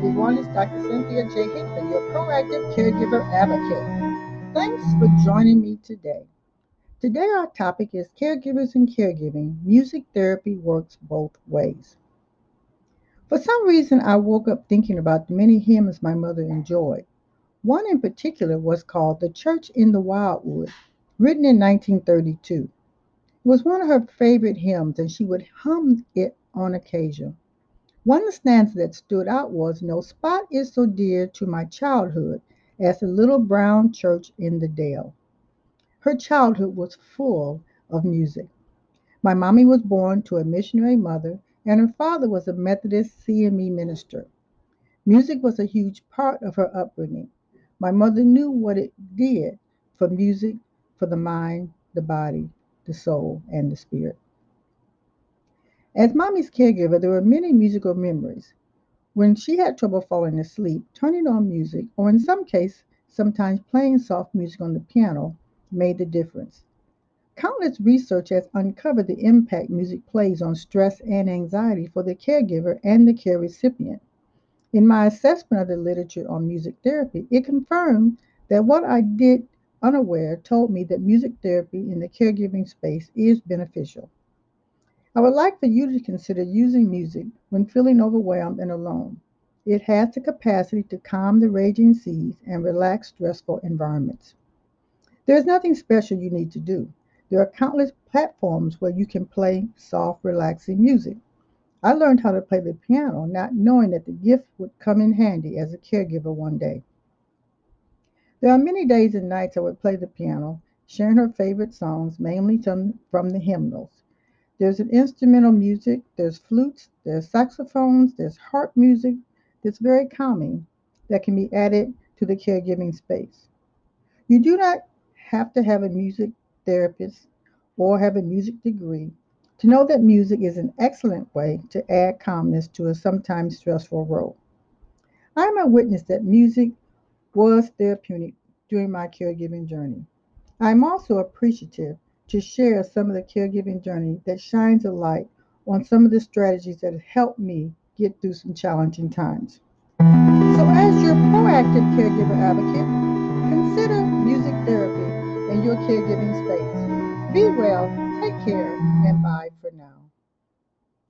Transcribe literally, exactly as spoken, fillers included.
everyone. It's Doctor Cynthia J. Hinton, your proactive caregiver advocate. Thanks for joining me today. Today our topic is caregivers and caregiving. Music therapy works both ways. For some reason, I woke up thinking about the many hymns my mother enjoyed. One in particular was called The Church in the Wildwood, written in nineteen thirty-two. It was one of her favorite hymns, and she would hum it on occasion. One stanza that stood out was, "No spot is so dear to my childhood as the little brown church in the dale." Her childhood was full of music. My mommy was born to a missionary mother, and her father was a Methodist C M E minister. Music was a huge part of her upbringing. My mother knew what it did for music, for the mind, the body, the soul, and the spirit. As mommy's caregiver, there were many musical memories. When she had trouble falling asleep, turning on music, or in some cases, sometimes playing soft music on the piano, made the difference. Countless research has uncovered the impact music plays on stress and anxiety for the caregiver and the care recipient. In my assessment of the literature on music therapy, it confirmed that what I did unaware told me that music therapy in the caregiving space is beneficial. I would like for you to consider using music when feeling overwhelmed and alone. It has the capacity to calm the raging seas and relax stressful environments. There is nothing special you need to do. There are countless platforms where you can play soft, relaxing music. I learned how to play the piano, not knowing that the gift would come in handy as a caregiver one day. There are many days and nights I would play the piano, sharing her favorite songs, mainly from the hymnals. There's an instrumental music, there's flutes, there's saxophones, there's harp music that's very calming that can be added to the caregiving space. You do not have to have a music therapist or have a music degree to know that music is an excellent way to add calmness to a sometimes stressful role. I'm a witness that music was therapeutic during my caregiving journey. I'm also appreciative to share some of the caregiving journey that shines a light on some of the strategies that have helped me get through some challenging times. So as your proactive caregiver advocate, consider music therapy in your caregiving space. Be well, take care, and bye for now.